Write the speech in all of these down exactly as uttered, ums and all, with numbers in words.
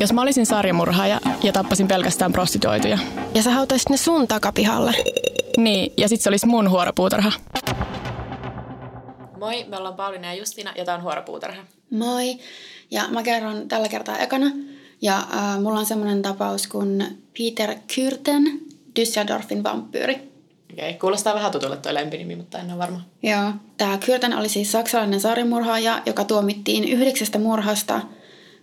Jos mä olisin sarjamurhaaja ja tappasin pelkästään prostituoituja. Ja sä hautaisit ne sun takapihalle. Niin, ja sit se olisi mun huorapuutarha. Moi, me ollaan Pauliina ja Justiina ja tää on Huorapuutarha. Moi, ja mä kerron tällä kertaa ekana. Ja äh, mulla on semmonen tapaus kuin Peter Kürten, Düsseldorfin vampyyri. Okei, kuulostaa vähän tutulle toi lempinimi, mutta en ole varma. Joo, tää Kürten oli siis saksalainen sarjamurhaaja, joka tuomittiin yhdeksästä murhasta,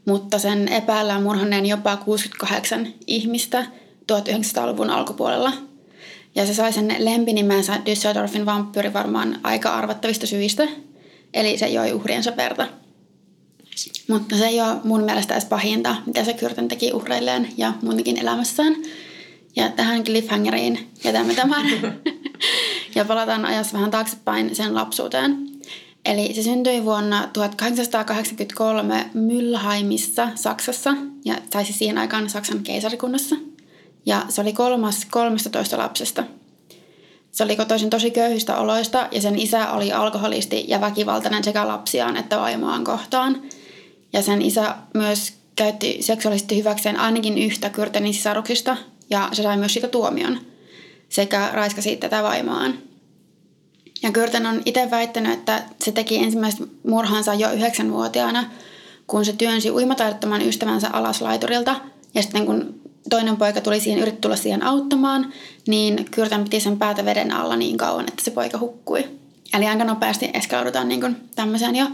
mutta sen epäillään murhanneen jopa kuusikymmentäkahdeksan ihmistä tuhatyhdeksänsataaluvun alkupuolella. Ja se sai sen lempinimensä Düsseldorfin vampyyri varmaan aika arvattavista syistä. Eli se joi uhriensa verta. Mutta se ei ole mun mielestä edes pahinta, mitä se Kürten teki uhreilleen ja muutenkin elämässään. Ja tähän cliffhangeriin jätämme tämän. Ja palataan ajassa vähän taaksepäin sen lapsuuteen. Eli se syntyi vuonna tuhatkahdeksansataakahdeksankymmentäkolme Mülheimissa, Saksassa. Ja taisi siihen aikaan Saksan keisarikunnassa. Ja se oli kolmas kolmestatoista lapsesta. Se oli kotoisin tosi köyhistä oloista ja sen isä oli alkoholisti ja väkivaltainen sekä lapsiaan että vaimoaan kohtaan. Ja sen isä myös käytti seksuaalisesti hyväkseen ainakin yhtä Kürtenin sisaruksista ja se sai myös siitä tuomion sekä raiskasi tätä vaimoaan. Ja Kürten on itse väittänyt, että se teki ensimmäistä murhansa jo yhdeksänvuotiaana, kun se työnsi uimataidottoman ystävänsä alas laiturilta ja sitten kun toinen poika tuli siihen, yritti tulla siihen auttamaan, niin Kürten piti sen päätä veden alla niin kauan, että se poika hukkui. Eli aika nopeasti eskaloidutaan niin kuin tämmöiseen jo.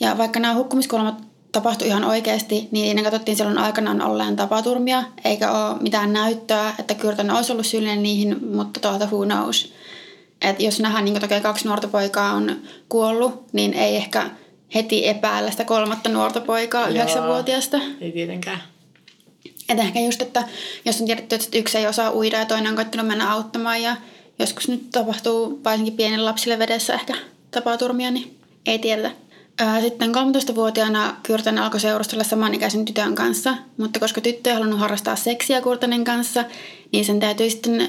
Ja vaikka nämä hukkumiskuolemat tapahtui ihan oikeasti, niin ne katsottiin silloin aikanaan olleen tapaturmia, eikä ole mitään näyttöä, että Kürten olisi ollut syyllinen niihin, mutta tuolta who knows. Et jos nähdään, niin kuin toki kaksi nuorta poikaa on kuollut, niin ei ehkä heti epäillä sitä kolmatta nuorta poikaa yhdeksänvuotiaasta. Ei tietenkään. Että ehkä just, että jos on tiedetty, että yksi ei osaa uida ja toinen on koittanut mennä auttamaan ja joskus nyt tapahtuu varsinkin pienille lapsille vedessä ehkä tapaturmia, niin ei tiedetä. Sitten kolmetoistavuotiaana Kürten alkoi seurustella samanikäisen tytön kanssa, mutta koska tyttö ei halunnut harrastaa seksiä Kürtenin kanssa, niin sen täytyy sitten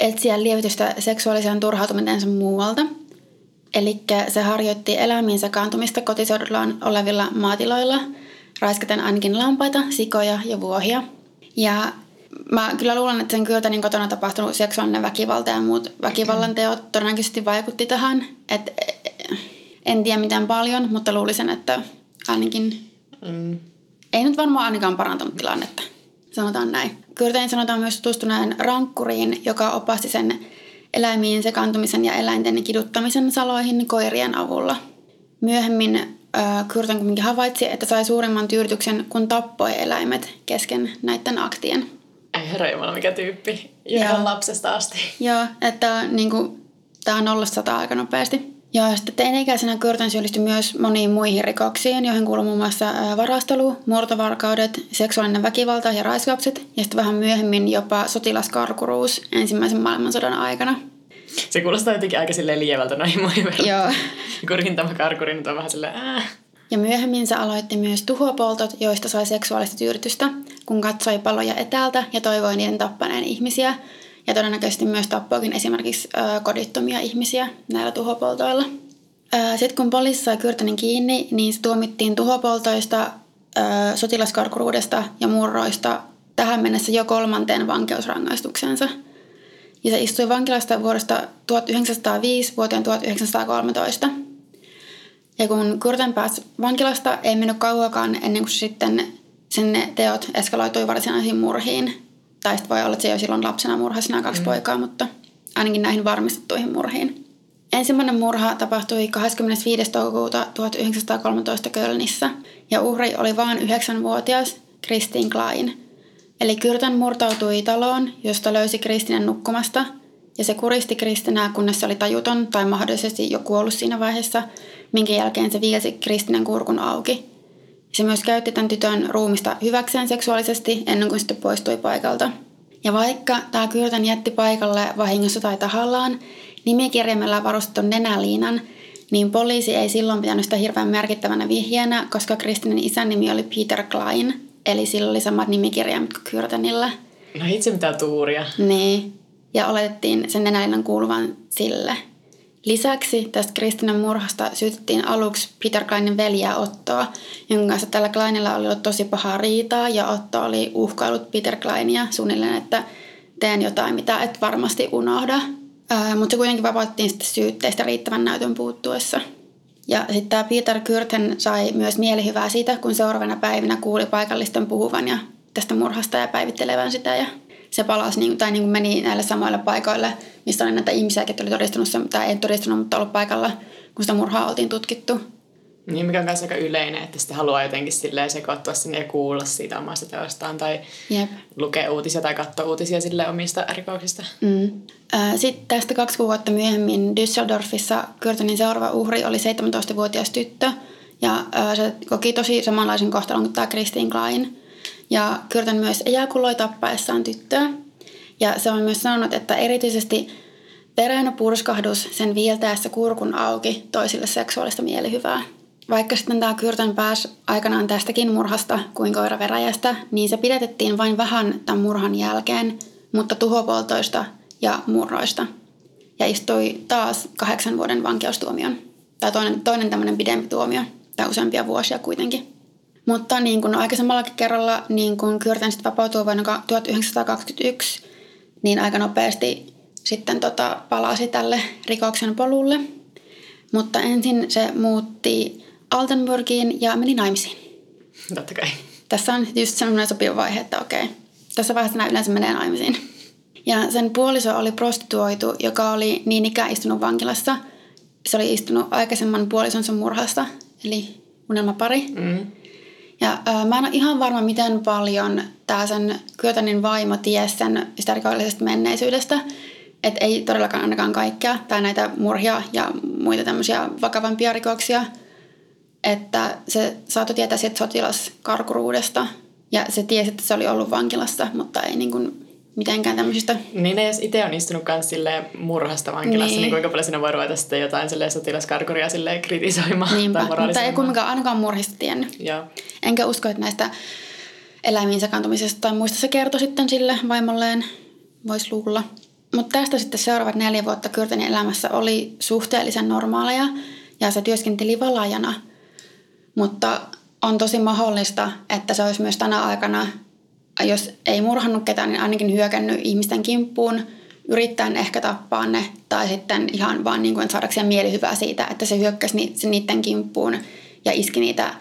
etsiä lievitystä seksuaaliseen turhautumisensa muualta. Eli se harjoitti eläimiin sekaantumista kotiseudullaan olevilla maatiloilla, raiskaten ainakin lampaita, sikoja ja vuohia. Ja mä kyllä luulen, että sen Kürtenin kotona tapahtunut seksuaalinen väkivalta ja muut väkivallan teot todennäköisesti vaikutti tähän. Et en tiedä mitään paljon, mutta luulisin, että ainakin mm. ei nyt varmaan ainakaan parantanut tilannetta. Sanotaan näin. Kürtenin sanotaan myös tutustuneen rankkuriin, joka opasti sen eläimiin sekaantumisen ja eläinten kiduttamisen saloihin koirien avulla. Myöhemmin Kürten kuitenkin havaitsi, että sai suurimman tyydytyksen, kun tappoi eläimet kesken näiden aktien. Ai herranjumala, mikä tyyppi. Ihan lapsesta asti. Joo, että niin kuin, tämä on nollasta sataan aika nopeasti. Ja sitten teini-ikäisenä Kürten syyllistyi myös moniin muihin rikoksiin, joihin kuului muun muassa varastelu, murtovarkaudet, seksuaalinen väkivalta ja raiskaukset. Ja sitten vähän myöhemmin jopa sotilaskarkuruus ensimmäisen maailmansodan aikana. Se kuulostaa jotenkin aika silleen lievältä noihin muihin verran. Joo. Kun rintamakarkuri nyt on vähän silleen ää. Ja myöhemmin se aloitti myös tuhopoltot, joista sai seksuaalista tyydytystä, kun katsoi paloja etäältä ja toivoi niiden tappaneen ihmisiä. Ja todennäköisesti myös tappoikin esimerkiksi ö, kodittomia ihmisiä näillä tuhopoltoilla. Sitten kun poliisi sai Kürtenin kiinni, niin se tuomittiin tuhopoltoista, ö, sotilaskarkuruudesta ja murroista tähän mennessä jo kolmanteen vankeusrangaistuksensa. Ja se istui vankilasta vuodesta tuhatyhdeksänsataaviisi vuoteen tuhatyhdeksänsataakolmetoista. Ja kun Kürten pääsi vankilasta, ei mennyt kauakaan ennen kuin sitten sen teot eskaloitui varsinaisiin murhiin. Tai sitten voi olla, että se jo silloin lapsena murhasi nämä kaksi mm. poikaa, mutta ainakin näihin varmistettuihin murhiin. Ensimmäinen murha tapahtui kahdeskymmenesviides toukokuuta tuhatyhdeksänsataakolmetoista Kölnissä. Ja uhri oli vain yhdeksänvuotias Christine Klein. Eli Kürten murtautui taloon, josta löysi Kristinen nukkumasta, ja se kuristi Kristinää, kunnes se oli tajuton tai mahdollisesti jo kuollut siinä vaiheessa, minkä jälkeen se viilsi Kristinen kurkun auki. Se myös käytti tämän tytön ruumista hyväkseen seksuaalisesti ennen kuin sitten poistui paikalta. Ja vaikka tämä Kürten jätti paikalle vahingossa tai tahallaan nimikirjaimella varustettu nenäliinan, niin poliisi ei silloin pitänyt sitä hirveän merkittävänä vihjeenä, koska Kristinen isän nimi oli Peter Klein. Eli sillä oli samat nimikirjaimet kuin Kürtenillä. No itse mitään tuuria. Niin. Ja oletettiin sen nenäliinan kuuluvan sille. Lisäksi tästä Christinen murhasta syytettiin aluksi Peter Kleinin veljeä Ottoa, jonka kanssa tällä Kleinilla oli ollut tosi pahaa riitaa ja Otto oli uhkailut Peter Kleinia suunnilleen, että teen jotain, mitä et varmasti unohda. Ää, mutta se kuitenkin vapautettiin sitten syytteistä riittävän näytön puuttuessa. Ja sitten tämä Peter Kürten sai myös mielihyvää siitä, kun seuraavana päivinä kuuli paikallisten puhuvan ja tästä murhasta ja päivittelevän sitä. Ja se palasi tai meni näille samoille paikoille, missä oli näitä ihmisiä, jotka oli todistanut tai ei todistanut, mutta ollut paikalla, kun sitä murhaa oltiin tutkittu. Niin, mikä on myös aika yleinen, että sitten haluaa jotenkin silleen sekoittua sinne ja kuulla siitä omasta teostaan tai Jep. lukea uutisia tai katsoa uutisia sille omista rikoksista. Mm. Sitten tästä kaksi kuukautta myöhemmin Düsseldorfissa Kürtenin seuraava uhri oli seitsemäntoistavuotias tyttö ja se koki tosi samanlaisen kohtalon kuin tämä Christine Klein. Ja Kürten myös ejakuloi tappaessaan tyttöä. Ja se on myös sanonut, että erityisesti verenpurskahdus sen viiltäessä kurkun auki toisille seksuaalista mielihyvää. Vaikka sitten tämä Kürten pääsi aikanaan tästäkin murhasta kuin koira veräjästä, niin se pidätettiin vain vähän tämän murhan jälkeen, mutta tuhopoltoista ja murroista. Ja istui taas kahdeksan vuoden vankeustuomion. Tai toinen, toinen tämmöinen pidempi tuomio, tai useampia vuosia kuitenkin. Mutta niin kuin aikaisemmallakin kerralla, niin kun Kürten sitten vapautui vuonna tuhatyhdeksänsataakaksikymmentäyksi, niin aika nopeasti sitten tota palasi tälle rikoksen polulle. Mutta ensin se muutti Altenburgiin ja meni naimisiin. Totta kai. Tässä on just sellainen sopiva vaihe, että okei, tässä vaiheessa nämä yleensä menee naimisiin. Ja sen puoliso oli prostituoitu, joka oli niin ikään istunut vankilassa. Se oli istunut aikaisemman puolisonsa murhasta, eli unelmapari. Mm. Ja ää, mä en ole ihan varma, miten paljon tää sen Kürtenin vaimo ties sen sitä rikollisesta menneisyydestä. Että ei todellakaan ainakaan kaikkea, tai näitä murhia ja muita tämmöisiä vakavampia rikoksia. Että se saattoi tietää siitä sotilaskarkuruudesta. Ja se tiesi, että se oli ollut vankilassa, mutta ei niin kuin mitenkään tämmöisistä. Niin, jos itse on istunut myös murhasta vankilassa, niin. niin kuinka paljon siinä voi ruveta sitten jotain sotilaskarkuria kritisoimaan. Niinpä, tai mutta ei kumminkaan ainakaan murhista tiennyt. Joo. Enkä usko, että näistä eläimiin sekaantumisesta tai muista se kertoi sitten sille vaimolleen, voisi luulla. Mutta tästä sitten seuraavat neljä vuotta Kürtenin elämässä oli suhteellisen normaaleja ja se työskenteli valaajana. Mutta on tosi mahdollista, että se olisi myös tänä aikana, jos ei murhannut ketään, niin ainakin hyökännyt ihmisten kimppuun, yrittäen ehkä tappaa ne tai sitten ihan vaan niin kuin saadakseen mielihyvää siitä, että se hyökkäsi niiden kimppuun ja iski niitä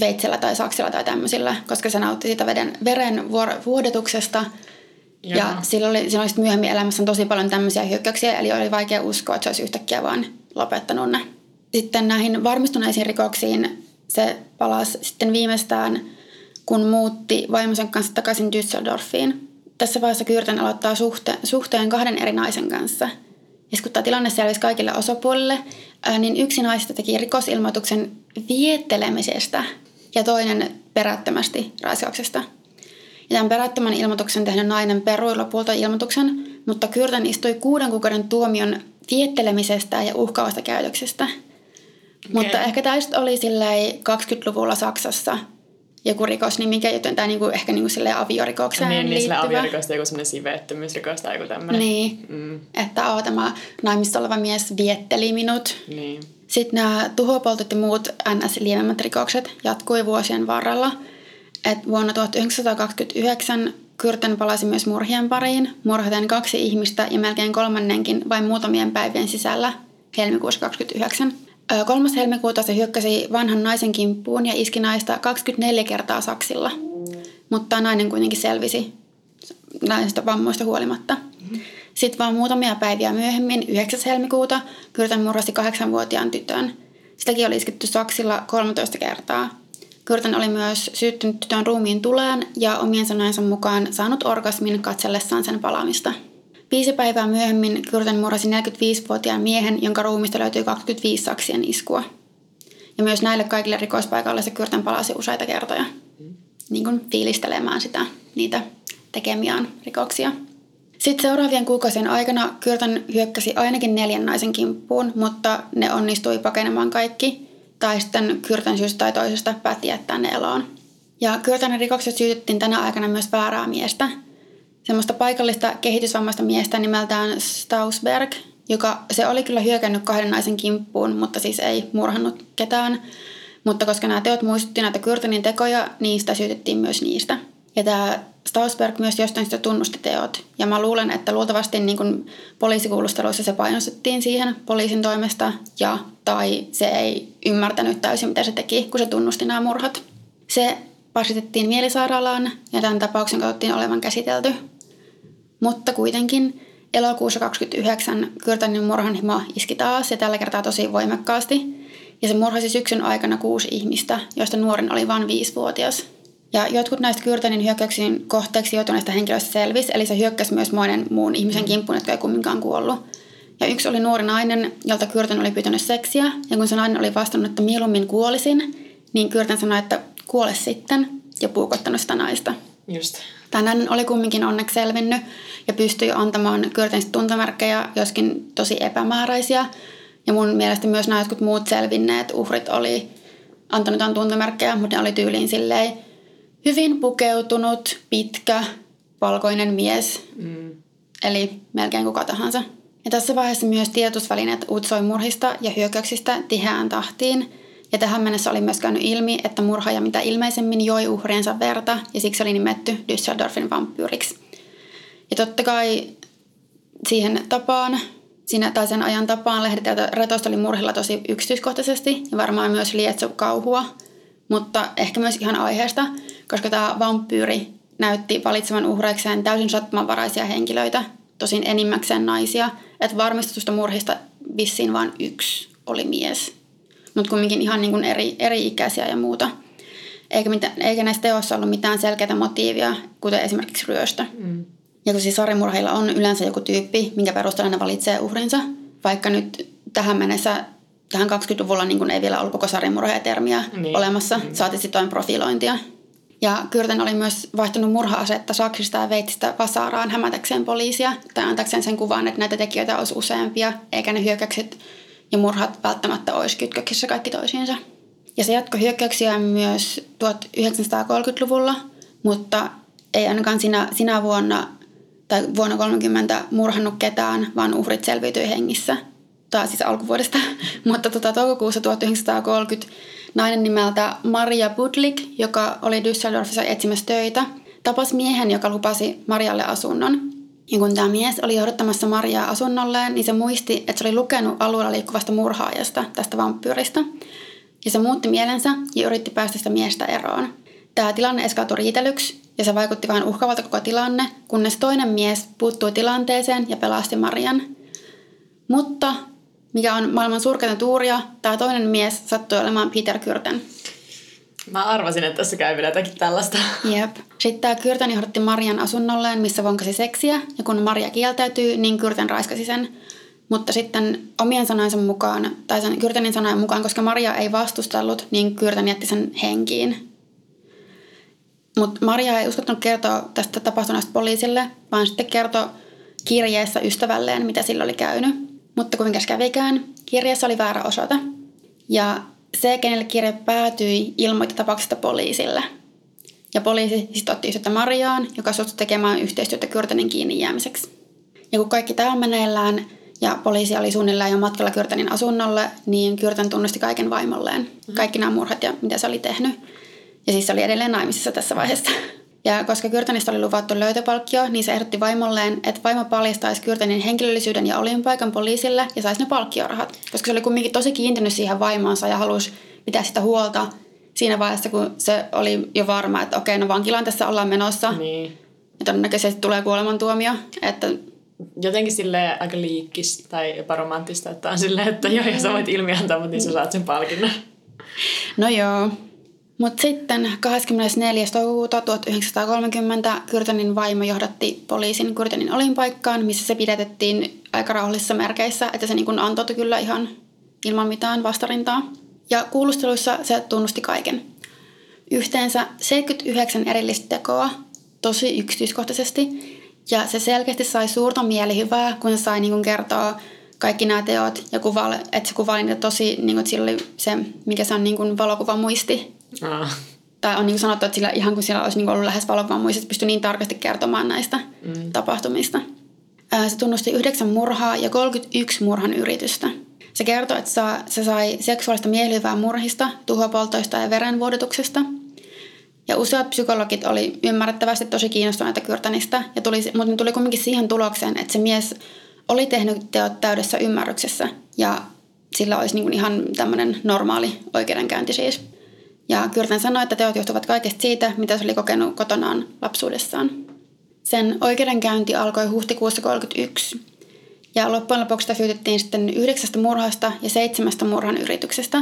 veitsellä tai saksilla tai tämmöisillä, koska se nautti siitä veden, veren vuor- vuodetuksesta. Ja, ja silloin oli, silloin oli myöhemmin elämässä tosi paljon tämmöisiä hyökkäyksiä, eli oli vaikea uskoa, että se olisi yhtäkkiä vaan lopettanut ne. Sitten näihin varmistuneisiin rikoksiin se palasi sitten viimeistään, kun muutti vaimonsa kanssa takaisin Düsseldorfiin. Tässä vaiheessa Kürten aloittaa suhte- suhteen kahden eri naisen kanssa. Ja kun tämä tilanne selvisi kaikille osapuolille, niin yksi naisista teki rikosilmoituksen viettelemisestä ja toinen perättömästi raiskauksesta. Ja tämän perättömän ilmoituksen tehnyt nainen perui lopulta ilmoituksen, mutta Kürten istui kuuden kuukauden tuomion viettelemisestä ja uhkaavasta käytöksestä. Okay. Mutta ehkä tämä oli kaksikymmentäluvulla Saksassa joku rikosnimike, joten tämä niinku, ehkä niinku aviorikokseen niin, liittyvä. Niin, aviorikosta joku sellainen siveettömyysrikos tai joku tämmöinen. Niin, mm. että oo, tämä naimissa oleva mies vietteli minut. Niin. Sitten nämä tuhopoltot ja muut N S-lievemmät rikokset jatkui vuosien varrella. Et vuonna tuhatyhdeksänsataakaksikymmentäyhdeksän Kürten palasi myös murhien pariin, murhaten kaksi ihmistä ja melkein kolmannenkin vain muutamien päivien sisällä helmikuussa kaksikymmentäyhdeksän. kolmas helmikuuta se hyökkäsi vanhan naisen kimppuun ja iski naista kaksikymmentäneljä kertaa saksilla, mutta nainen kuitenkin selvisi näistä vammoista huolimatta. Sitten vaan muutamia päiviä myöhemmin, yhdeksäs helmikuuta, Kürten murhasi kahdeksanvuotiaan tytön. Sitäkin oli iskitty saksilla kolmetoista kertaa. Kürten oli myös syyttynyt tytön ruumiin tuleen ja omien sanojensa mukaan saanut orgasmin katsellessaan sen palaamista. Viisi päivää myöhemmin Kürten murhasi neljäkymmentäviisivuotiaan miehen, jonka ruumista löytyi kaksikymmentäviisi saksien iskua. Ja myös näille kaikille rikospaikalle se Kürten palasi useita kertoja, niin kuin fiilistelemään sitä, niitä tekemiään rikoksia. Sitten seuraavien kuukausien aikana Kürten hyökkäsi ainakin neljän naisen kimppuun, mutta ne onnistui pakenemaan kaikki. Tai sitten Kürten syystä tai toisesta päätti jättää ne eloon. Ja Kürtenin rikokset syytettiin tänä aikana myös väärää miestä. Semmoista paikallista kehitysvammaista miestä nimeltään Stausberg, joka se oli kyllä hyökännyt kahden naisen kimppuun, mutta siis ei murhannut ketään. Mutta koska nämä teot muistutti näitä Kürtenin tekoja, niin sitä syytettiin myös niistä. Ja tämä Stausberg myös jostain sitä tunnusti teot. Ja mä luulen, että luultavasti niin kun poliisikuulusteluissa se painostettiin siihen poliisin toimesta. Ja tai se ei ymmärtänyt täysin, mitä se teki, kun se tunnusti nämä murhat. Se passitettiin mielisairaalaan ja tämän tapauksen katsottiin olevan käsitelty. Mutta kuitenkin elokuussa kaksikymmentäyhdeksän Kürtenin murhanhimo iski taas ja tällä kertaa tosi voimakkaasti. Ja se murhasi syksyn aikana kuusi ihmistä, joista nuorin oli vain viisivuotias. Ja jotkut näistä Kürtenin hyökkäyksien kohteeksi joutuneista henkilöistä selvisi, eli se hyökkäsi myös monen muun ihmisen kimppuun, jotka ei kumminkaan kuollut. Ja yksi oli nuori nainen, jolta Kürten oli pyytänyt seksiä, ja kun se nainen oli vastannut, että mieluummin kuolisin, niin Kürten sanoi, että kuole sitten, ja puukottanut sitä naista. Just. Tämä nainen oli kumminkin onneksi selvinnyt, ja pystyi antamaan Kürtenistä tuntomerkkejä, joskin tosi epämääräisiä. Ja mun mielestä myös nämä jotkut muut selvinneet uhrit oli antanut tuntomerkkejä, mutta ne oli tyyliin silleen hyvin pukeutunut, pitkä, valkoinen mies. Mm. Eli melkein kuka tahansa. Ja tässä vaiheessa myös tiedotusvälineet uutisoi murhista ja hyökkäyksistä tiheään tahtiin. Ja tähän mennessä oli myös käynyt ilmi, että murhaaja mitä ilmeisemmin joi uhriensa verta ja siksi oli nimetty Düsseldorfin vampyyriksi. Ja totta kai siihen tapaan... Siinä tai sen ajan tapaan lehdet ja retosta oli murhilla tosi yksityiskohtaisesti ja varmaan myös lietso kauhua, mutta ehkä myös ihan aiheesta, koska tämä vampyyri näytti valitsevan uhreikseen täysin sattumanvaraisia henkilöitä, tosin enimmäkseen naisia, että varmistetusta murhista vissiin vain yksi oli mies, mutta kumminkin ihan niin kuin eri, eri ikäisiä ja muuta. Eikä, mitään, eikä näissä teoissa ollut mitään selkeää motiivia, kuten esimerkiksi ryöstö. Mm. Ja kun siis sarjamurheilla on yleensä joku tyyppi, minkä perusteella ne valitsee uhrinsa, vaikka nyt tähän mennessä, tähän kaksikymmentäluvulla niin kuin ei vielä ollut koko sarjamurheja-termiä niin olemassa, niin saati sitoin profilointia. Ja Kürten oli myös vaihtunut murha-asetta saksista ja veitsistä vasaaraan hämätäkseen poliisia, tai antaakseen sen kuvan, että näitä tekijöitä olisi useampia, eikä ne hyökkäykset ja murhat välttämättä olisi kytköksissä kaikki toisiinsa. Ja se jatkoi hyökkäyksiä myös tuhatyhdeksänsataakolmekymmentäluvulla, mutta ei ainakaan sinä, sinä vuonna... tai vuonna kolmekymmentä murhannut ketään, vaan uhrit selviytyi hengissä. Tai siis alkuvuodesta. Mutta tuota, toukokuussa tuhatyhdeksänsataakolmekymmentä nainen nimeltä Maria Budlik, joka oli Düsseldorfissa etsimässä töitä, tapasi miehen, joka lupasi Marialle asunnon. Ja kun tämä mies oli johdottamassa Mariaa asunnolleen, niin se muisti, että se oli lukenut alueella liikkuvasta murhaajasta, tästä vampyyristä. Ja se muutti mielensä ja yritti päästä sitä miestä eroon. Tämä tilanne eskautui riitelyksi. Ja se vaikutti vähän uhkaavalta koko tilanne, kunnes toinen mies puuttui tilanteeseen ja pelasti Marian. Mutta, mikä on maailman surkeinta tuuria, tämä toinen mies sattui olemaan Peter Kürten. Mä arvasin, että tässä käy vielä jotakin tällaista. Jep. Sitten tämä Kürten johdotti Marian asunnolleen, missä vonkasi seksiä. Ja kun Maria kieltäytyi, niin Kürten raiskasi sen. Mutta sitten omien sanojensa mukaan, tai sen Kürtenin sanojen mukaan, koska Maria ei vastustellut, niin Kürten jätti sen henkiin. Mutta Maria ei uskottanut kertoa tästä tapahtuneesta poliisille, vaan sitten kertoi kirjeessä ystävälleen, mitä sillä oli käynyt. Mutta kuinka kävikään, kirjeessä oli väärä osoite. Ja se, kenelle kirje päätyi, ilmoitti tapauksesta poliisille. Ja poliisi siis otti yhteyttä Mariaan, joka suostui tekemään yhteistyötä Kürtenin kiinni jäämiseksi. Ja kun kaikki tämä on meneillään ja poliisi oli suunnilleen jo matkalla Kürtenin asunnolle, niin Kürten tunnusti kaiken vaimolleen. Kaikki nämä murhat ja mitä se oli tehnyt. Ja siis se oli edelleen naimisissa tässä vaiheessa. Ja koska Kürtenistä oli luvattu löytöpalkkio, niin se ehdotti vaimolleen, että vaimo paljastaisi Kürtenin henkilöllisyyden ja olinpaikan poliisille ja saisi ne palkkiorahat. Koska se oli kumminkin tosi kiintynyt siihen vaimoonsa ja halusi pitää sitä huolta siinä vaiheessa, kun se oli jo varma, että okei, no vankilaan tässä ollaan menossa. Niin. Ja todennäköisesti tulee kuolemantuomio. Että... Jotenkin silleen aika liikkis tai jopa romanttista, että on silleen, että joo, jos sä voit ilmiantaa, mutta niin sä saat sen palkinnon. No joo. Mutta sitten kahdeskymmenesneljäs toukokuuta tuhatyhdeksänsataakolmekymmentä Kürtenin vaimo johdatti poliisin Kürtenin olinpaikkaan, missä se pidätettiin aika rauhallisissa merkeissä, että se niin kuin antautui kyllä ihan ilman mitään vastarintaa. Ja kuulusteluissa se tunnusti kaiken. Yhteensä seitsemänkymmentäyhdeksän erillistä tekoa, tosi yksityiskohtaisesti, ja se selkeästi sai suurta mielihyvää, kun se sai niin kuin kertoa kaikki nämä teot ja kuvaili, että se kuvaili niitä tosi, niin kuin, että sillä oli se, mikä se on niin kuin valokuvamuisti. Ah. Tai on niin kuin sanottu, että sillä, ihan kun siellä olisi niin kuin ollut lähes valokuvamuisti, että pystyi niin tarkasti kertomaan näistä mm. tapahtumista. Se tunnusti yhdeksän murhaa ja kolmekymmentäyksi murhan yritystä. Se kertoi, että se sai seksuaalista mielihyvää murhista, tuhopoltoista ja verenvuodotuksesta. Ja useat psykologit oli ymmärrettävästi tosi kiinnostuneita Kürtenistä, ja tuli, mutta ne tuli kuitenkin siihen tulokseen, että se mies oli tehnyt teot täydessä ymmärryksessä ja sillä olisi niin kuin ihan tämmöinen normaali oikeudenkäynti siis. Ja Kürten sanoi, että teot johtuvat kaikesta siitä, mitä se oli kokenut kotonaan lapsuudessaan. Sen oikeudenkäynti alkoi huhtikuussa kolmekymmentäyksi ja loppujen lopuksi sitä syytettiin sitten yhdeksästä murhasta ja seitsemästä murhan yrityksestä.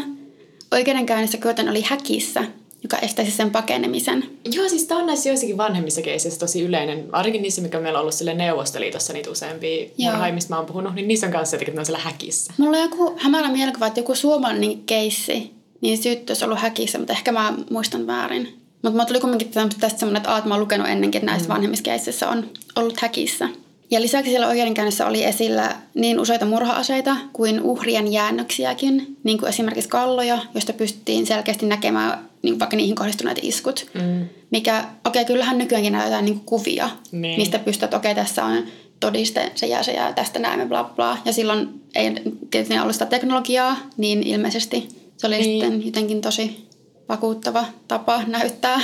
Oikeudenkäynnissä Kürten oli häkissä, joka estäisi sen pakenemisen. Joo, siis tämä on näissä joissakin vanhemmissa keisissä tosi yleinen. Ainakin niissä, mikä meillä on ollut sille Neuvostoliitossa niitä useampia murhaajia, mistä mä oon puhunut, niin niissä on kanssa jotenkin, että ne on siellä häkissä. Mulla on joku hämärä mielikuva, että joku suomalainen keissi, niin syyttö olisi ollut häkissä, mutta ehkä mä muistan väärin. Mutta mä tuli kuitenkin tästä semmoinen, että aat mä oon lukenut ennenkin, että näissä mm. vanhemmissa keisissä on ollut häkissä. Ja lisäksi siellä oikeudenkäynnissä oli esillä niin useita murha-aseita kuin uhrien jäännöksiäkin, niin kuin esimerkiksi kalloja, josta pystyttiin selkeästi näkemään niin vaikka niihin kohdistuneet iskut. Mm. Mikä, okei, okay, kyllähän nykyäänkin näytetään niin kuin kuvia, niin. mistä pystyt, että okei, okay, tässä on todiste, se jää, se jää, tästä näemme, bla bla. Ja silloin ei tietysti ollut sitä teknologiaa, niin ilmeisesti se oli niin. sitten jotenkin tosi vakuuttava tapa näyttää,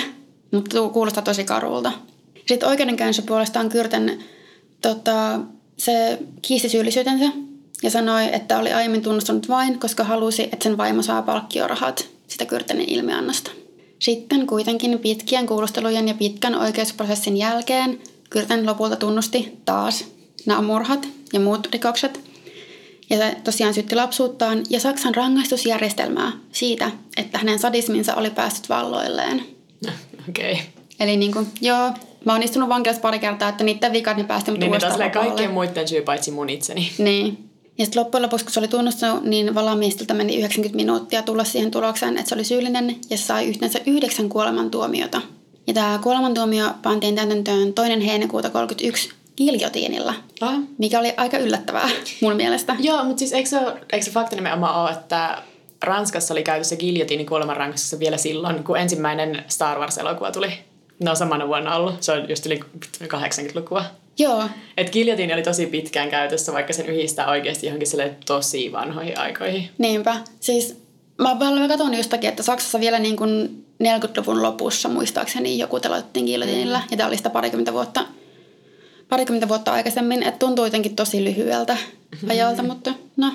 mutta kuulostaa tosi karulta. Sitten oikeudenkäynnissä puolestaan Kürten Tota, se kiisti syyllisyytensä ja sanoi, että oli aiemmin tunnustanut vain, koska halusi, että sen vaimo saa palkkiorahat sitä Kürtenin ilmiannosta. Sitten kuitenkin pitkien kuulustelujen ja pitkän oikeusprosessin jälkeen Kürten lopulta tunnusti taas nämä murhat ja muut rikokset. Ja se tosiaan syytti lapsuuttaan ja Saksan rangaistusjärjestelmää siitä, että hänen sadisminsa oli päässyt valloilleen. Okei. Okay. Eli niin kuin, joo... Mä oon istunut vankilassa pari kertaa, että niiden vikat ne päästi mut uudestaan vapaalle. Niin ne taas kaikkien muiden syy, paitsi mun itseni. Niin. Ja sitten loppujen lopuksi, kun se oli tunnustanut, niin valamiestiltä meni yhdeksänkymmentä minuuttia tulla siihen tulokseen, että se oli syyllinen ja sai yhteensä yhdeksän kuolemantuomiota. Ja tää kuolemantuomio pantiin täytäntöön toinen heinäkuuta kolmekymmentäyksi giljotiinilla, ah. mikä oli aika yllättävää mun mielestä. Joo, mutta siis eikö se, eikö se fakta nimenomaan ole, että Ranskassa oli käytössä giljotiini kuolemanrangaistuksessa vielä silloin, kun ensimmäinen Star Wars-elokuva tuli? No samana vuonna ollut. Se on just yli kahdeksankymmentälukua. Joo. Että giljotiini oli tosi pitkään käytössä, vaikka sen yhdistää oikeasti johonkin silleen tosi vanhoihin aikoihin. Niinpä. Siis mä vähän katson jostakin, että Saksassa vielä niin kuin neljäkymmentäluvun lopussa muistaakseni joku teloitettiin giljotiinillä. Mm. Ja tää oli sitä parikymmentä vuotta, parikymmentä vuotta aikaisemmin. Että tuntui jotenkin tosi lyhyeltä ajalta, mm-hmm. mutta no.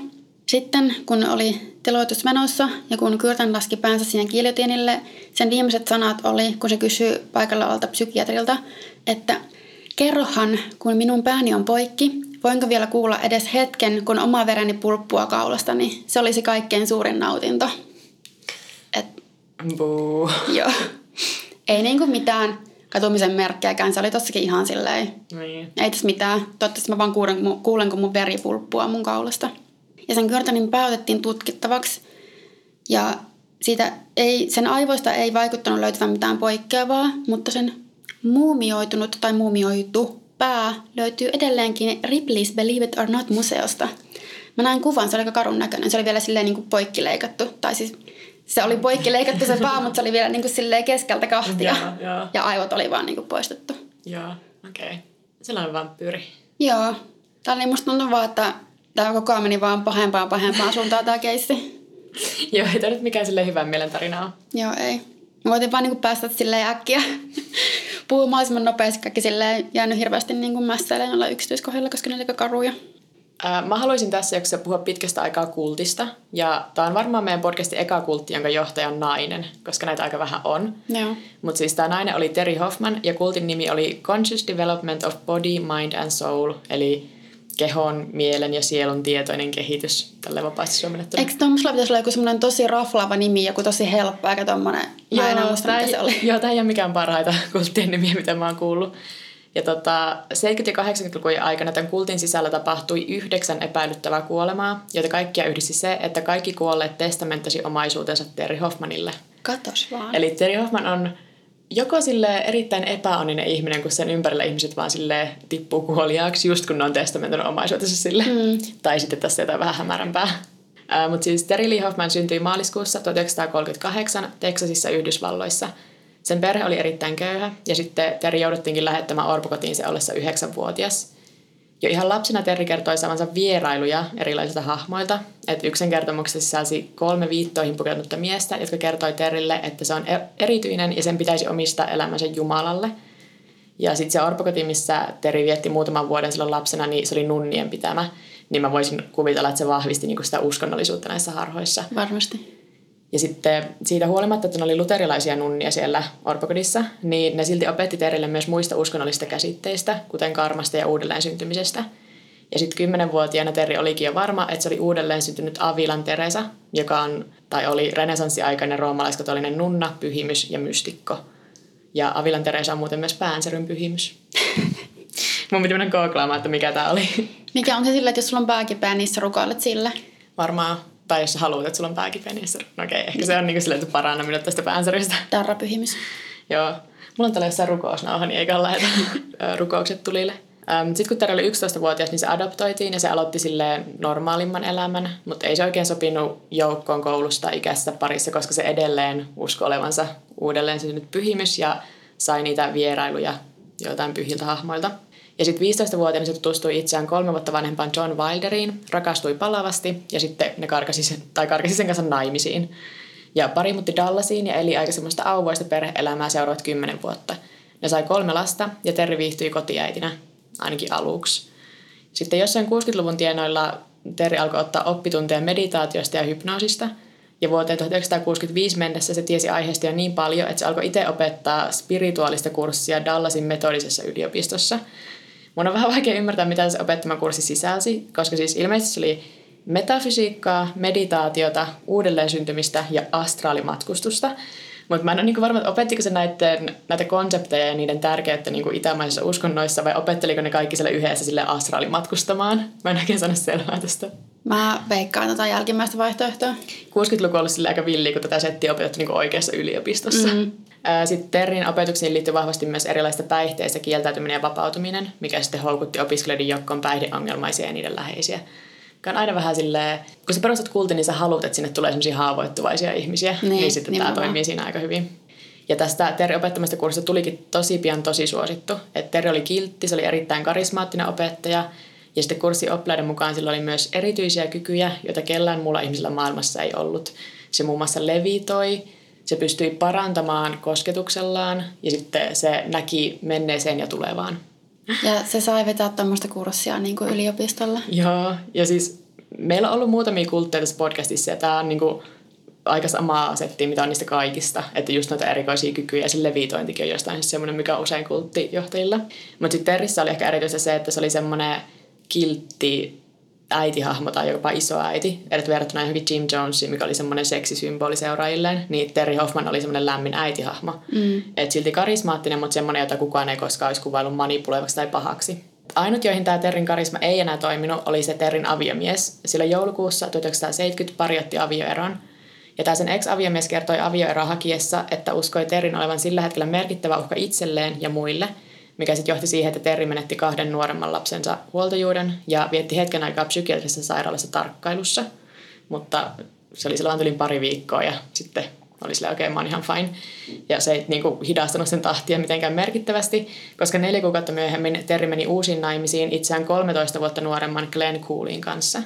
Sitten kun oli teloitus menossa ja kun Kürten laski päänsä siihen giljotiinille, sen viimeiset sanat oli, kun se kysyi paikalla olevalta psykiatrilta, että kerrohan, kun minun pääni on poikki, voinko vielä kuulla edes hetken, kun oma vereni pulppua kaulastani. Se olisi kaikkein suurin nautinto. Et, Buu. Joo. Ei niinku mitään katumisen merkkejäkään. Se oli tossakin ihan silleen. Niin. Ei tässä mitään. Toivottavasti mä vaan kuulen, kuulen, kun mun veri pulppua mun kaulasta. Ja sen Kürtenin pää otettiin tutkittavaksi ja siitä ei, sen aivoista ei vaikuttanut löytyvän mitään poikkeavaa, mutta sen muumioitunut tai muumioitu pää löytyy edelleenkin Ripley's Believe It or Not -museosta. Mä näin kuvan, se oli aika karun näköinen, se oli vielä silleen niin kuin poikkileikattu, tai siis se oli poikkileikattu se pää, mutta se oli vielä niin kuin silleen keskeltä kahtia yeah, yeah. ja aivot oli vaan niin kuin poistettu. Joo, yeah, okei. Okay. Sellainen vampyyri. Joo. Tää oli musta tuntunut vaan, että tämä koko ajan meni vaan pahempaan, pahempaan suuntaan tämä keissi. Joo, ei tämä nyt mikään silleen hyvän mielen tarina ole. Joo, ei. Mä voitin vaan niinku päästä silleen äkkiä puhumaan mahdollisimman nopeasti. Kaikki silleen jäänyt hirveästi niinku mässäileen olla yksityiskohdilla, koska ne oli karuja. Ää, mä haluaisin tässä jaksossa puhua pitkästä aikaa kultista. Ja tämä on varmaan meidän podcastin eka kultti, jonka johtaja on nainen, koska näitä aika vähän on. Joo. Mutta siis tämä nainen oli Terri Hoffman ja kultin nimi oli Conscious Development of Body, Mind and Soul, eli... kehon, mielen ja sielun tietoinen kehitys tälle vapaasti suomennettuna. Eikö tuollaisella pitäisi olla joku semmoinen tosi raflaava nimi, joku tosi helppo, eikä tuommoinen? Mä en muista, mitä se oli. Joo, tämä ei ole mikään parhaita kulttien nimiä, mitä mä oon kuullut. Ja tota, seitsemänkymmentä- ja kahdeksankymmentälukujen aikana tämän kultin sisällä tapahtui yhdeksän epäilyttävää kuolemaa, joita kaikkia yhdisti se, että kaikki kuolleet testamenttasi omaisuutensa Terri Hoffmanille. Katos vaan. Eli Terri Hoffman on... joko sille erittäin epäonninen ihminen, kun sen ympärillä ihmiset vaan sille tippuu kuoliaaksi, just kun ne on testamentoinut omaisuutensa sille. Mm. Tai sitten tässä jotain vähän hämärämpää. Äh, Mutta siis Terri Lee Hoffman syntyi maaliskuussa tuhatyhdeksänsataakolmekymmentäkahdeksan Teksasissa Yhdysvalloissa. Sen perhe oli erittäin köyhä ja sitten Terri jouduttiinkin lähettämään orpokotiin se ollessa yhdeksänvuotias. Jo ihan lapsena Terri kertoi saavansa vierailuja erilaisilta hahmoilta. Et yksen kertomuksessa sisälsi kolme viittoihin pukeutunutta miestä, jotka kertoi Terrille, että se on erityinen ja sen pitäisi omistaa elämänsä Jumalalle. Ja sitten se orpakoti, missä Terri vietti muutaman vuoden silloin lapsena, niin se oli nunnien pitämä. Niin mä voisin kuvitella, että se vahvisti niinku sitä uskonnollisuutta näissä harhoissa. Varmasti. Ja sitten siitä huolimatta, että ne oli luterilaisia nunnia siellä orpakodissa, niin ne silti opetti Terrille myös muista uskonnollisista käsitteistä, kuten karmasta ja uudelleen syntymisestä. Ja sitten kymmenenvuotiaana Terri olikin jo varma, että se oli uudelleen syntynyt Avilan Teresa, joka on, tai oli renesanssiaikainen roomalaiskatolinen nunna, pyhimys ja mystikko. Ja Avilan Teresa on muuten myös päänsäryn pyhimys. Mun piti mennä googlaamaan, että mikä tää oli. Mikä on se sillä, että jos sulla on pääkipeä, niin sä rukoilet sillä? Varmaan. Tai jos sä haluat, että sulla on pääkipeä, niin se... No okei, okay, ehkä se on niin silleen, että paranna minut tästä päänsäristä. Tarrapyhimys. Joo. Mulla on tällä jossain rukousnauha, niin eiköhän lähetä rukoukset tulille. Ähm, Sitten kun Terri oli yksitoistavuotias, niin se adoptoitiin ja se aloitti silleen normaalimman elämän. Mutta ei se oikein sopinut joukkoon koulusta ikässä parissa, koska se edelleen uskoi olevansa uudelleen syntynyt pyhimys ja sai niitä vierailuja joiltain pyhiltä hahmoilta. Ja sitten viisitoistavuotiaana se tutustui itseään kolme vuotta vanhempaan John Wilderiin, rakastui palavasti ja sitten ne karkasi sen, tai karkasi sen kanssa naimisiin. Ja pari muutti Dallasiin ja eli aika semmoista auvoista perhe-elämää seuraavat kymmenen vuotta. Ne sai kolme lasta ja Terri viihtyi kotiäitinä, ainakin aluksi. Sitten jossain kuudenkymmenen luvun tienoilla Terri alkoi ottaa oppitunteja meditaatiosta ja hypnoosista. Ja vuoteen tuhatyhdeksänsataakuusikymmentäviisi mennessä se tiesi aiheesta jo niin paljon, että se alkoi itse opettaa spirituaalista kurssia Dallasin metodisessa yliopistossa. Mun on vähän vaikea ymmärtää, mitä se opettama kurssi sisälsi, koska siis ilmeisesti se oli metafysiikkaa, meditaatiota, uudelleensyntymistäja astraalimatkustusta. Mutta mä en ole niin varma, että opettiko se näiden, näitä konsepteja ja niiden tärkeyttä niin itämaisissa uskonnoissa, vai opetteliko ne kaikki siellä yhdessä sille astraalimatkustamaan? Mä en oikein sano selvää tästä. Mä veikkaan tätä jälkimmäistä vaihtoehtoa. kuusikymmentäluku on ollut sille aika villiä, kun tätä settiä opetettu niin oikeassa yliopistossa. Mm-hmm. Sitten Terrin opetuksiin liittyy vahvasti myös erilaista päihteistä kieltäytyminen ja vapautuminen, mikä sitten houkutti opiskelijoiden joukkoon päihdeongelmaisia ja niiden läheisiä. On aina vähän silleen, kun sä perustat kultin, niin sä haluat, että sinne tulee sellaisia haavoittuvaisia ihmisiä, niin, niin sitten nimenomaan. Tämä toimii siinä aika hyvin. Ja tästä Terri opettamasta kurssista tulikin tosi pian tosi suosittu. Et Terri oli kiltti, se oli erittäin karismaattinen opettaja, ja sitten kurssin oppilaiden mukaan sillä oli myös erityisiä kykyjä, joita kellään muulla ihmisellä maailmassa ei ollut. Se muun muassa levitoi, se pystyi parantamaan kosketuksellaan, ja sitten se näki menneeseen ja tulevaan. Ja se sai vetää tuommoista kurssia niin kuin yliopistolla. Joo, ja siis meillä on ollut muutamia kultteja tässä podcastissa, ja tämä on niin kuin aika samaa settiä, mitä on niistä kaikista. Että just noita erikoisia kykyjä, ja se levitointikin on jostain siis semmoinen, mikä on usein kulttijohtajilla. Mutta sitten Terrissä oli ehkä erityisesti se, että se oli semmoinen kiltti äitihahmo tai jopa isoäiti. Eli verrattuna johonkin Jim Jonesiin, mikä oli semmoinen seksisymboli seuraajilleen, niin Terri Hoffman oli semmoinen lämmin äitihahmo. Mm. Et silti karismaattinen, mutta semmoinen, jota kukaan ei koskaan olisi kuvaillut manipuloivaksi tai pahaksi. Ainut, joihin tämä Terrin karisma ei enää toiminut, oli se Terrin aviomies. Sillä joulukuussa tuhatyhdeksänsataaseitsemänkymmentä pari otti avioeron. Ja tämä sen ex-aviomies kertoi avioeroa hakiessa, että uskoi Terrin olevan sillä hetkellä merkittävä uhka itselleen ja muille, mikä sitten johti siihen, että Terri menetti kahden nuoremman lapsensa huoltajuuden ja vietti hetken aikaa psykiatrisessa sairaalassa tarkkailussa. Mutta se oli silloin tulin pari viikkoa ja sitten oli silleen, okei, okay, mä oon ihan fine. Ja se ei niin kuin hidastanut sen tahtia mitenkään merkittävästi, koska neljä kuukautta myöhemmin Terri meni uusiin naimisiin itseään kolmetoista vuotta nuoremman Glen Coolin kanssa.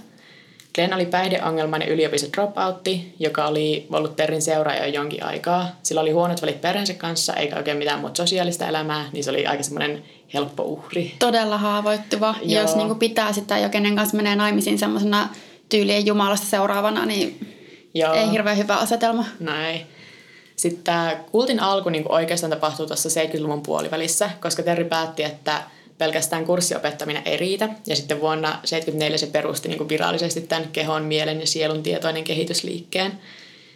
Glen oli päihdeongelmainen yliopiston dropoutti, joka oli ollut Terrin seuraaja jo jonkin aikaa. Sillä oli huonot välit perheensä kanssa, eikä oikein mitään muuta sosiaalista elämää, niin se oli aika semmoinen helppo uhri. Todella haavoittuva. Joo. Jos niinku pitää sitä jo kenen kanssa menee naimisiin semmoisena tyylien jumalasta seuraavana, niin joo. Ei hirveän hyvä asetelma. Näin. Sitten tämä kultin alku niin oikeastaan tapahtui tuossa seitsemänkymmentäluvun puolivälissä, koska Terri päätti, että pelkästään kurssiopettaminen ei riitä. Ja sitten vuonna tuhatyhdeksänsataaseitsemänkymmentäneljä se perusti niin kuin virallisesti tämän kehon, mielen ja sielun tietoinen kehitysliikkeen.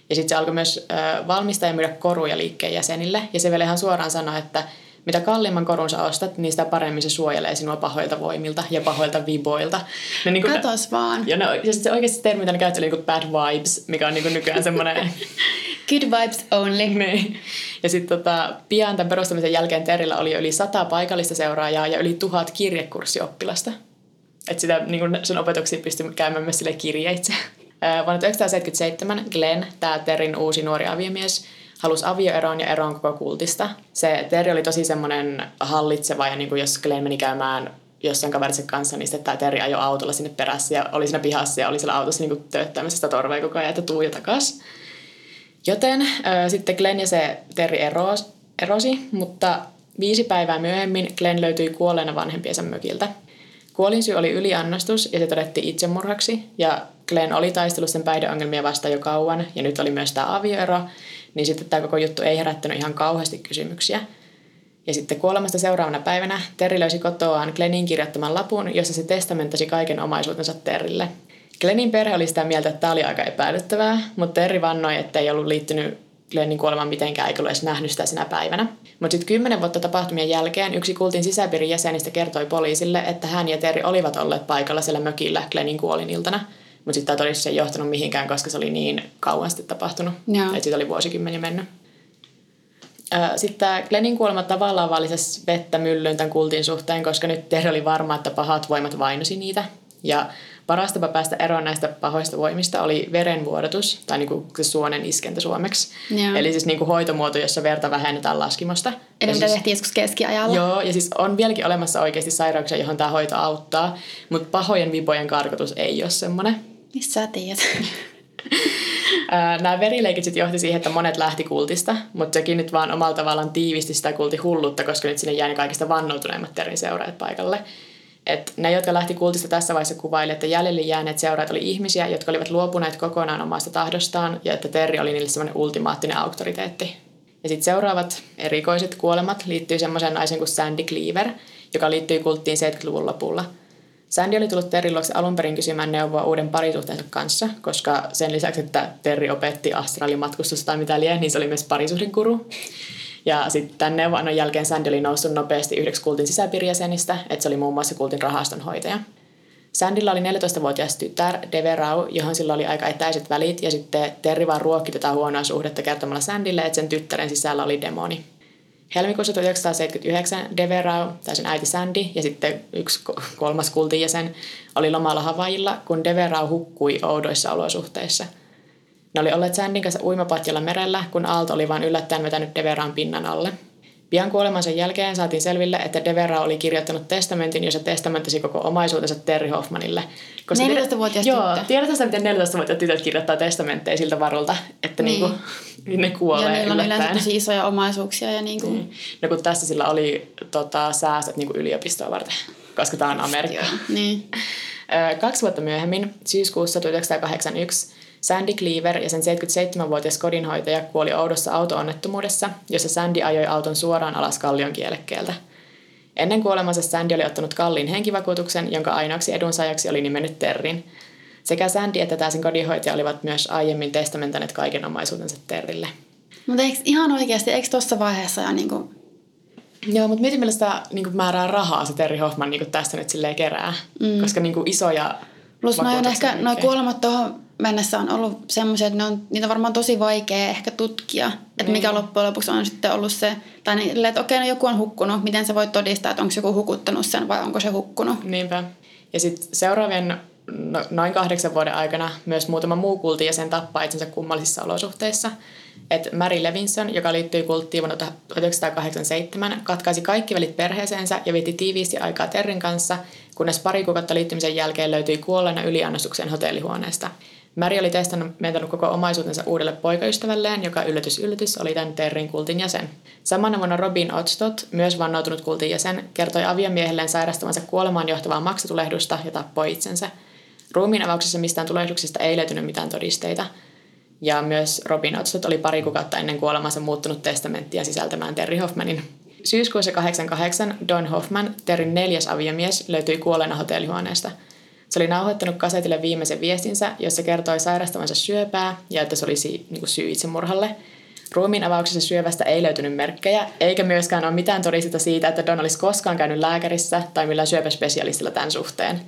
Ja sitten se alkoi myös ö, valmistaa ja myydä koruja liikkeen jäsenille. Ja se vielä ihan suoraan sanoi, että mitä kalliimman korun sä ostat, niin sitä paremmin se suojelee sinua pahoilta voimilta ja pahoilta viboilta. Ne, niin kuin, katos vaan. Ja, ne, ja se oikeasti termi, mitä ne käyttää, niin bad vibes, mikä on niin kuin nykyään semmoinen... Good vibes only. Niin. Ja sitten tota, pian tämän perustamisen jälkeen Terrillä oli yli sata paikallista seuraajaa ja yli tuhat kirjekurssioppilasta. Että sitä niin sen opetuksia pystyi käymään myös sille kirjeitse. Vuonna tuhatyhdeksänsataaseitsemänkymmentäseitsemän Glenn, tämä Terrin uusi nuori aviomies, halusi avioeroon ja eroon koko kultista. Se Terri oli tosi semmoinen hallitseva ja niin jos Glenn meni käymään jossain kaverinsa kanssa, niin sitten tämä Terri ajoi autolla sinne perässä ja oli siinä pihassa ja oli siellä autossa niin tööttämässä torvea koko ajan, että tuu ja takas. Joten äh, sitten Glen ja se Terri erosi, erosi, mutta viisi päivää myöhemmin Glen löytyi kuolleena vanhempiensa mökiltä. Kuolinsyy oli yliannostus ja se todettiin itsemurhaksi ja Glen oli taistellut sen päihdeongelmia vasta jo kauan ja nyt oli myös tämä avioero, niin sitten tämä koko juttu ei herättänyt ihan kauheasti kysymyksiä. Ja sitten kuolemasta seuraavana päivänä Terri löysi kotoaan Glenin kirjoittaman lapun, jossa se testamentasi kaiken omaisuutensa Terrille. Glenin perhe oli sitä mieltä, että tämä oli aika epäilyttävää, mutta Terri vannoi, että ei ollut liittynyt Glenin kuolemaan mitenkään, eikä ollut edes nähnyt sitä sinä päivänä. Mutta sitten kymmenen vuotta tapahtumien jälkeen yksi kultin sisäpiirin jäsenistä kertoi poliisille, että hän ja Terri olivat olleet paikalla siellä mökillä Glenin kuoliniltana. Mutta sitten tämä todistus ei johtanut mihinkään, koska se oli niin kauan sitten tapahtunut. No. Että siitä oli vuosikymmeniä mennyt. Sitten Glenin kuolema tavallaan vaalisessa vettä myllyyn tämän kultin suhteen, koska nyt Terri oli varma, että pahat voimat vainosi niitä. Ja paras tapa päästä eroon näistä pahoista voimista oli verenvuodatus, tai niinku se suonen iskentä suomeksi. Joo. Eli siis niinku hoitomuoto, jossa verta vähennetään laskimosta. Eli mitä siis tehtiin joskus keskiajalla. Joo, ja siis on vieläkin olemassa oikeasti sairauksia, johon tämä hoito auttaa, mutta pahojen vipojen karkotus ei ole semmoinen. Missä sä tiedät? Nämä verileikit sitten johti siihen, että monet lähti kultista, mutta sekin nyt vaan omalla tavallaan tiivisti sitä kultihulluutta, koska nyt sinne jäi ne kaikista vannoutuneimmat Terrin seuraajat paikalle. Et ne, jotka lähti kultista tässä vaiheessa kuvaili, että jäljelle jääneet seuraajat oli ihmisiä, jotka olivat luopuneet kokonaan omasta tahdostaan ja että Terri oli niille semmoinen ultimaattinen auktoriteetti. Ja sitten seuraavat erikoiset kuolemat liittyy semmoiseen naisen kuin Sandy Cleaver, joka liittyi kulttiin seitsemänkymmentäluvun lopulla. Sandy oli tullut Terrin luokse alun perin kysymään neuvoa uuden parisuhteensa kanssa, koska sen lisäksi, että Terri opetti astraalimatkustusta tai mitä lie, niin se oli myös parisuhdeguru. Ja sitten tämän neuvonnan jälkeen Sandy oli noussut nopeasti yhdeksi kultin sisäpiirijäsenistä, että se oli muun muassa kultin rahastonhoitaja. Sandylla oli neljätoistavuotias tytär Devereaux, johon sillä oli aika etäiset välit, ja sitten Terri vaan ruokki tätä huonoa suhdetta kertomalla Sandylle, että sen tyttären sisällä oli demoni. Helmikuussa tuhatyhdeksänsataaseitsemänkymmentäyhdeksän Devereaux, tai sen äiti Sandy, ja sitten yksi kolmas kultin jäsen oli lomalla Havaijilla, kun Devereaux hukkui oudoissa olosuhteissa. Ne oli olleet Sandyn kanssa uimapatjalla merellä, kun aalto oli vain yllättäen vetänyt Devereaux'n pinnan alle. Pian kuolemansa jälkeen saatiin selville, että Devereaux oli kirjoittanut testamentin, jossa testamenttasi koko omaisuutensa Terri Hoffmanille. Koska neljätoistavuotias tyttö. Joo, tiedätkö sitä, miten neljätoistavuotiaat tytöt kirjoittaa testamentteja siltä varulta, että niin. Niinku, ne kuolee yllättäen. Ja niillä on yleensä tosi isoja omaisuuksia. Ja niinku. mm. No kun tässä sillä oli tota, säästöt niinku yliopistoa varten, koska tämä on Amerikka. Niin. Kaksi vuotta myöhemmin, syyskuussa tuhatyhdeksänsataakahdeksankymmentäyksi, Sandy Cleaver ja sen seitsemänkymmentäseitsemänvuotias kodinhoitaja kuoli oudossa auto-onnettomuudessa, jossa Sandy ajoi auton suoraan alas kallion kielekkeeltä. Ennen kuolemansa Sandy oli ottanut kalliin henkivakuutuksen, jonka ainoaksi edunsaajaksi oli nimennyt Terrin. Sekä Sandy että tämä sen kodinhoitaja olivat myös aiemmin testamentaneet kaiken omaisuutensa Terrille. Mutta eikö ihan oikeasti, eikö tuossa vaiheessa jo niin kuin... Joo, mutta mietin, millä sitä niin kuin määrää rahaa se Terri Hoffman niin kuin tästä nyt silleen kerää, mm. koska niin kuin isoja... Plus noin ehkä nuo kuolemat tuohon mennessä on ollut semmoisia, että ne on, niitä on varmaan tosi vaikea ehkä tutkia, että niin. Mikä loppujen lopuksi on sitten ollut se, tai niille, että okei, no joku on hukkunut, miten sä voit todistaa, että onko joku hukuttanut sen vai onko se hukkunut. Niinpä. Ja sitten seuraavien no, noin kahdeksan vuoden aikana myös muutama muu kultin jäsen tappaa itsensä kummallisissa olosuhteissa. Että Mary Levinson, joka liittyi kulttiin vuonna tuhatyhdeksänsataakahdeksankymmentäseitsemän, katkaisi kaikki välit perheeseensä ja vietti tiiviisti aikaa Terrin kanssa, kunnes pari kuukautta liittymisen jälkeen löytyi kuolleena yliannostuksen hotellihuoneesta. Mary oli testamentanut koko omaisuutensa uudelle poikaystävälleen, joka yllätys yllätys oli tämän Terrin kultin jäsen. Samana vuonna Robyn Otstott, myös vannoutunut kultin jäsen, kertoi aviomiehelleen sairastamansa kuolemaan johtavaa maksatulehdusta ja tappoi itsensä. Ruumiin avauksessa mistään tulehduksista ei löytynyt mitään todisteita. Ja myös Robyn Otstott oli pari kuukautta ennen kuolemansa muuttunut testamenttia sisältämään Terri Hoffmanin. Syyskuussa tuhatyhdeksänsataakahdeksankymmentäkahdeksan Don Hoffman, Terrin neljäs aviomies, löytyi kuolleena hotellihuoneesta. Se oli nauhoittanut kasetille viimeisen viestinsä, jossa kertoi sairastavansa syöpää ja että se olisi niin kuin syy itsemurhalle. Ruumiin avauksessa syövästä ei löytynyt merkkejä, eikä myöskään ole mitään todistetta siitä, että Don olisi koskaan käynyt lääkärissä tai millään syöpäspesialistilla tämän suhteen.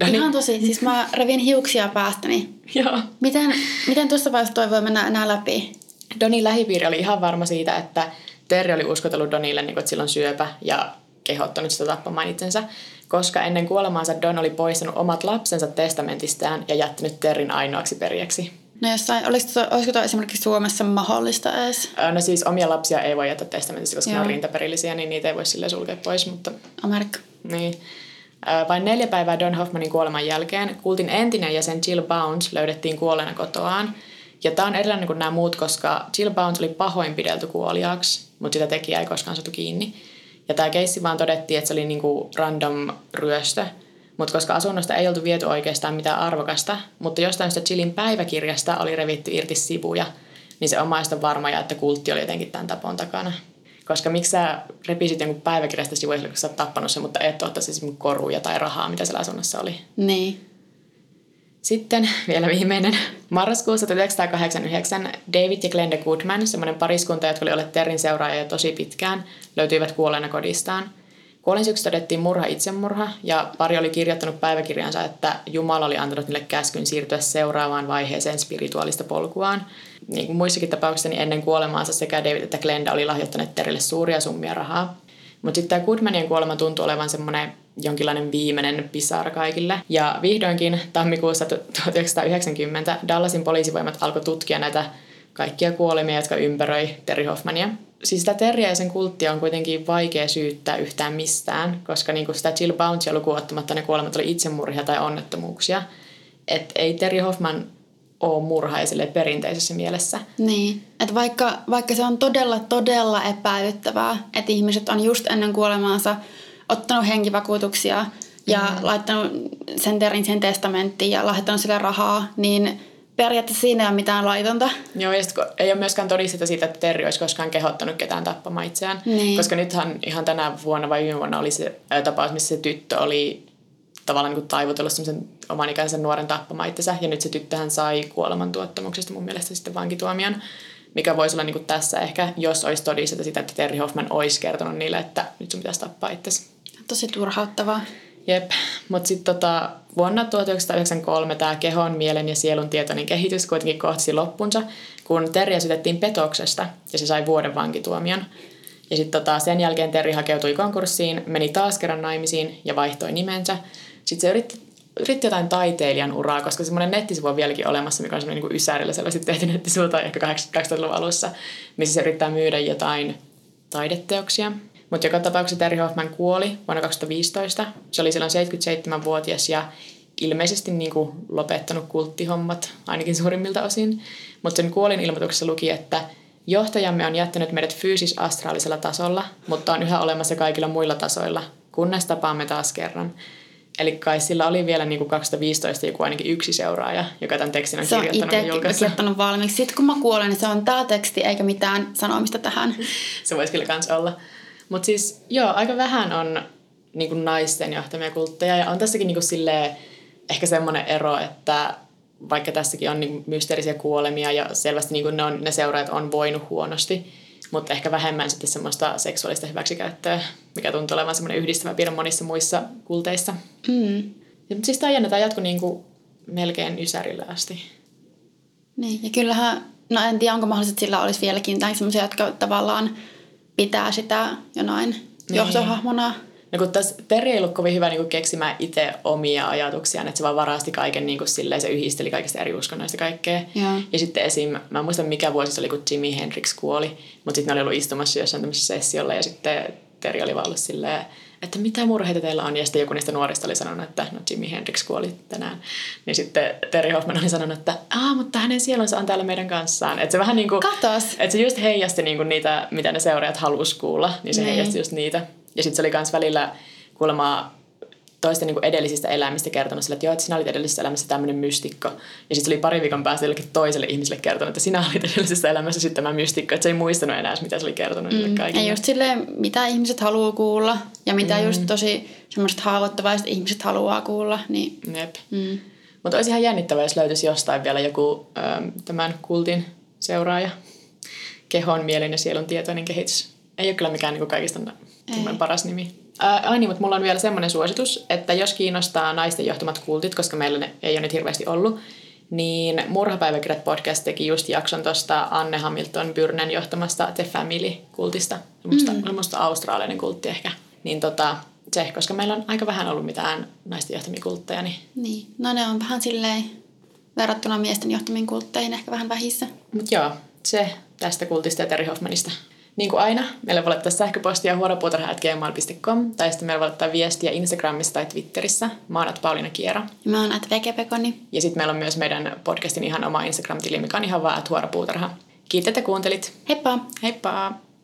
Doni. Ihan tosi. Siis mä revin hiuksia päästäni. Joo. Miten, miten tuossa vaiheessa toi voi mennä enää läpi? Donin lähipiiri oli ihan varma siitä, että Terri oli uskotellut Donille, niin kuin, että sillä on syöpä ja kehottanut sitä tappamaan itsensä, koska ennen kuolemaansa Don oli poistanut omat lapsensa testamentistään ja jättänyt Terrin ainoaksi perjeksi. No jossain, olisiko toi esimerkiksi Suomessa mahdollista edes? No siis omia lapsia ei voi jättää testamentista, koska Joo. ne on rintaperillisiä, niin niitä ei voi silleen sulkea pois, mutta... Amerikka. Niin. Vain neljä päivää Don Hoffmanin kuoleman jälkeen kultin entinen jäsen Jill Bounce löydettiin kuolleena kotoaan. Ja tämä on erilainen kuin nämä muut, koska Jill Bounce oli pahoinpidelty kuoliaaksi, mutta sitä tekijää ei koskaan saatu kiinni. Ja tämä keissi vaan todettiin, että se oli niinku random ryöstö. Mutta koska asunnosta ei oltu viety oikeastaan mitään arvokasta, mutta jostain sitä Jillin päiväkirjasta oli revitty irti sivuja, niin se omaista on varma, että kultti oli jotenkin tämän tapon takana. Koska miksi sä repisit jonkun päiväkirjasta sivuja, kun sä oot tappanut sen, mutta et ottaisi esimerkiksi koruja tai rahaa, mitä siellä asunnossa oli. Niin. Sitten vielä viimeinen. Marraskuussa tuhatyhdeksänsataakahdeksankymmentäyhdeksän David ja Glenda Goodman, semmoinen pariskunta, jotka oli olleet Terrin seuraajia jo tosi pitkään, löytyivät kuolleena kodistaan. Kuolinsyksi todettiin murha itsemurha ja pari oli kirjoittanut päiväkirjansa, että Jumala oli antanut niille käskyn siirtyä seuraavaan vaiheeseen spirituaalista polkuaan. Niin kuin muissakin tapauksissa, niin ennen kuolemaansa sekä David että Glenda oli lahjoittaneet Terrille suuria summia rahaa. Mutta sitten tämä Goodmanien kuolema tuntui olevan semmoinen jonkinlainen viimeinen pisara kaikille. Ja vihdoinkin tammikuussa tuhatyhdeksänsataayhdeksänkymmentä Dallasin poliisivoimat alkoi tutkia näitä kaikkia kuolemia, jotka ympäröi Terri Hoffmania. Siis sitä Terriä ja sen kulttia on kuitenkin vaikea syyttää yhtään mistään, koska niinku sitä Jill Bouncea lukuun ottamatta ne kuolemat oli itsemurhia tai onnettomuuksia. Et ei Terri Hoffman ole murhaiselle perinteisessä mielessä. Niin, että vaikka, vaikka se on todella, todella epäilyttävää, että ihmiset on just ennen kuolemaansa ottanut henkivakuutuksia ja mm-hmm. laittanut sen Terrin sen testamenttiin ja lahjoittanut sille rahaa, niin periaatteessa siinä ei ole mitään laitonta. Joo, ja ei ole myöskään todistetta siitä, että Terri olisi koskaan kehottanut ketään tappamaan itseään. Niin. Koska nythän ihan tänä vuonna vai viime vuonna oli se tapaus, missä se tyttö oli tavallaan niin taivutellut semmoisen oman ikänsä nuoren tappamaan itsensä. Ja nyt se tyttöhän sai kuolemantuottamuksesta mun mielestä sitten vankituomion, mikä voisi olla niin tässä ehkä, jos olisi todistetta sitä, että Terri Hoffman olisi kertonut niille, että nyt sun pitäisi tappaa itsesi. Tosi turhauttavaa. Jep, mutta sitten tota, vuonna tuhatyhdeksänsataayhdeksänkymmentäkolme tämä kehon, mielen ja sielun tietoinen kehitys kuitenkin kohtasi loppunsa, kun Terriä sytettiin petoksesta ja se sai vuoden vankituomion. Ja sitten tota, sen jälkeen Terri hakeutui konkurssiin, meni taas kerran naimisiin ja vaihtoi nimensä. Sitten se yritti, yritti jotain taiteilijan uraa, koska semmoinen nettisivu on vieläkin olemassa, mikä on semmoinen niin kuin Ysärillä sellaisesti tehty nettisivu tai ehkä kahdeksankymmentäluvun alussa, missä se yrittää myydä jotain taideteoksia. Mutta joka tapauksessa Terri Hoffman kuoli vuonna kaksituhattaviisitoista. Se oli silloin seitsemänkymmentäseitsemänvuotias ja ilmeisesti niinku lopettanut kulttihommat, ainakin suurimmilta osin. Mutta sen kuolin ilmoituksessa luki, että johtajamme on jättänyt meidät fyysis-astraalisella tasolla, mutta on yhä olemassa kaikilla muilla tasoilla, kunnes tapaamme taas kerran. Eli kai sillä oli vielä niinku kaksituhattaviisitoista joku ainakin yksi seuraaja, joka tämän tekstin on se kirjoittanut. Se on itse kirjoittanut valmiiksi. Sitten kun mä kuolen, niin se on tää teksti eikä mitään sanomista tähän. Se voisi kyllä kans olla. Mutta siis, joo, aika vähän on niinku naisten johtamia kultteja ja on tässäkin niinku silleen ehkä semmoinen ero, että vaikka tässäkin on niinku mysteerisiä kuolemia ja selvästi niinku ne, on, ne seuraajat on voinut huonosti, mutta ehkä vähemmän sitten semmoista seksuaalista hyväksikäyttöä, mikä tuntuu olevan semmoinen yhdistävä piirre monissa muissa kulteissa. Mm. Ja, siis tämä on jännä, tämä jatkuu niinku melkein Ysärillä asti. Niin, ja kyllähän, no en tiedä, onko mahdollisesti sillä olisi vieläkin tai semmoisia, jotka tavallaan pitää sitä jonain johtohahmona. No kun tässä Terri ei ollut kovin hyvä niin keksimään itse omia ajatuksiaan, että se vaan varasti kaiken niin kuin silleen, se yhdisteli kaikista eri uskonnoista kaikkea. Ja, ja sitten esim, mä en muista mikä vuosi se oli, kun Jimi Hendrix kuoli, mutta sitten ne oli ollut istumassa jossain tämmöisessä sessiolla ja sitten Terri oli vaan ollut silleen, että mitä murheita teillä on? Ja sitten joku niistä nuorista oli sanonut, että no Jimi Hendrix kuoli tänään. Niin sitten Terri Hoffman oli sanonut, että aah, mutta hänen sielunsa on täällä meidän kanssaan. Että se vähän niin kuin, että se just heijasti niin kuin niitä, mitä ne seuraajat halusi kuulla. Niin se Nei. heijasti just niitä. Ja sitten se oli myös välillä kuulemaa toisten niin kuin edellisistä elämistä kertonut sillä, että joo, että sinä olit edellisessä elämässä tämmöinen mystikko. Ja sitten se oli pari viikon päästä jollekin toiselle ihmiselle kertonut, että sinä olit edellisessä elämässä sitten tämä mystikko. Että se ei muistanut enää, mitä se oli kertonut mm. niille kaikille. Ja just silleen, mitä ihmiset haluaa kuulla ja mitä mm. just tosi semmoiset haavoittavaiset ihmiset haluaa kuulla. Niin. Jep. Mm. Mutta olisi ihan jännittävää, jos löytyisi jostain vielä joku äm, tämän kultin seuraaja. Kehon, mielen ja sielun tietoinen kehitys. Ei ole kyllä mikään niin kuin kaikista paras nimi. Äh, ai niin, mutta mulla on vielä semmoinen suositus, että jos kiinnostaa naisten johtamat kultit, koska meillä ne ei ole nyt hirveästi ollut, niin Murhapäiväkirjat podcast teki just jakson tuosta Anne Hamilton-Byrnen johtamasta The Family-kultista. Semmoista mm. australialainen kultti ehkä. Niin tota, se, koska meillä on aika vähän ollut mitään naisten johtamia kultteja. Niin, niin. No ne on vähän silleen verrattuna miesten johtamiin kultteihin ehkä vähän vähissä. Mutta joo, se tästä kultista ja Terri Hoffmanista. Niin kuin aina, meillä voi laittaa sähköpostia huorapuutarha at gmail dot com tai sitten meillä voi laittaa viestiä Instagramissa tai Twitterissä. Mä oon Pauliina Kiera. Ja mä oon at vekepekoni. Ja sitten meillä on myös meidän podcastin ihan oma Instagram-tili, mikä on ihan vaan at huorapuutarha. Kiitos, että kuuntelit. Heippa! Heippa!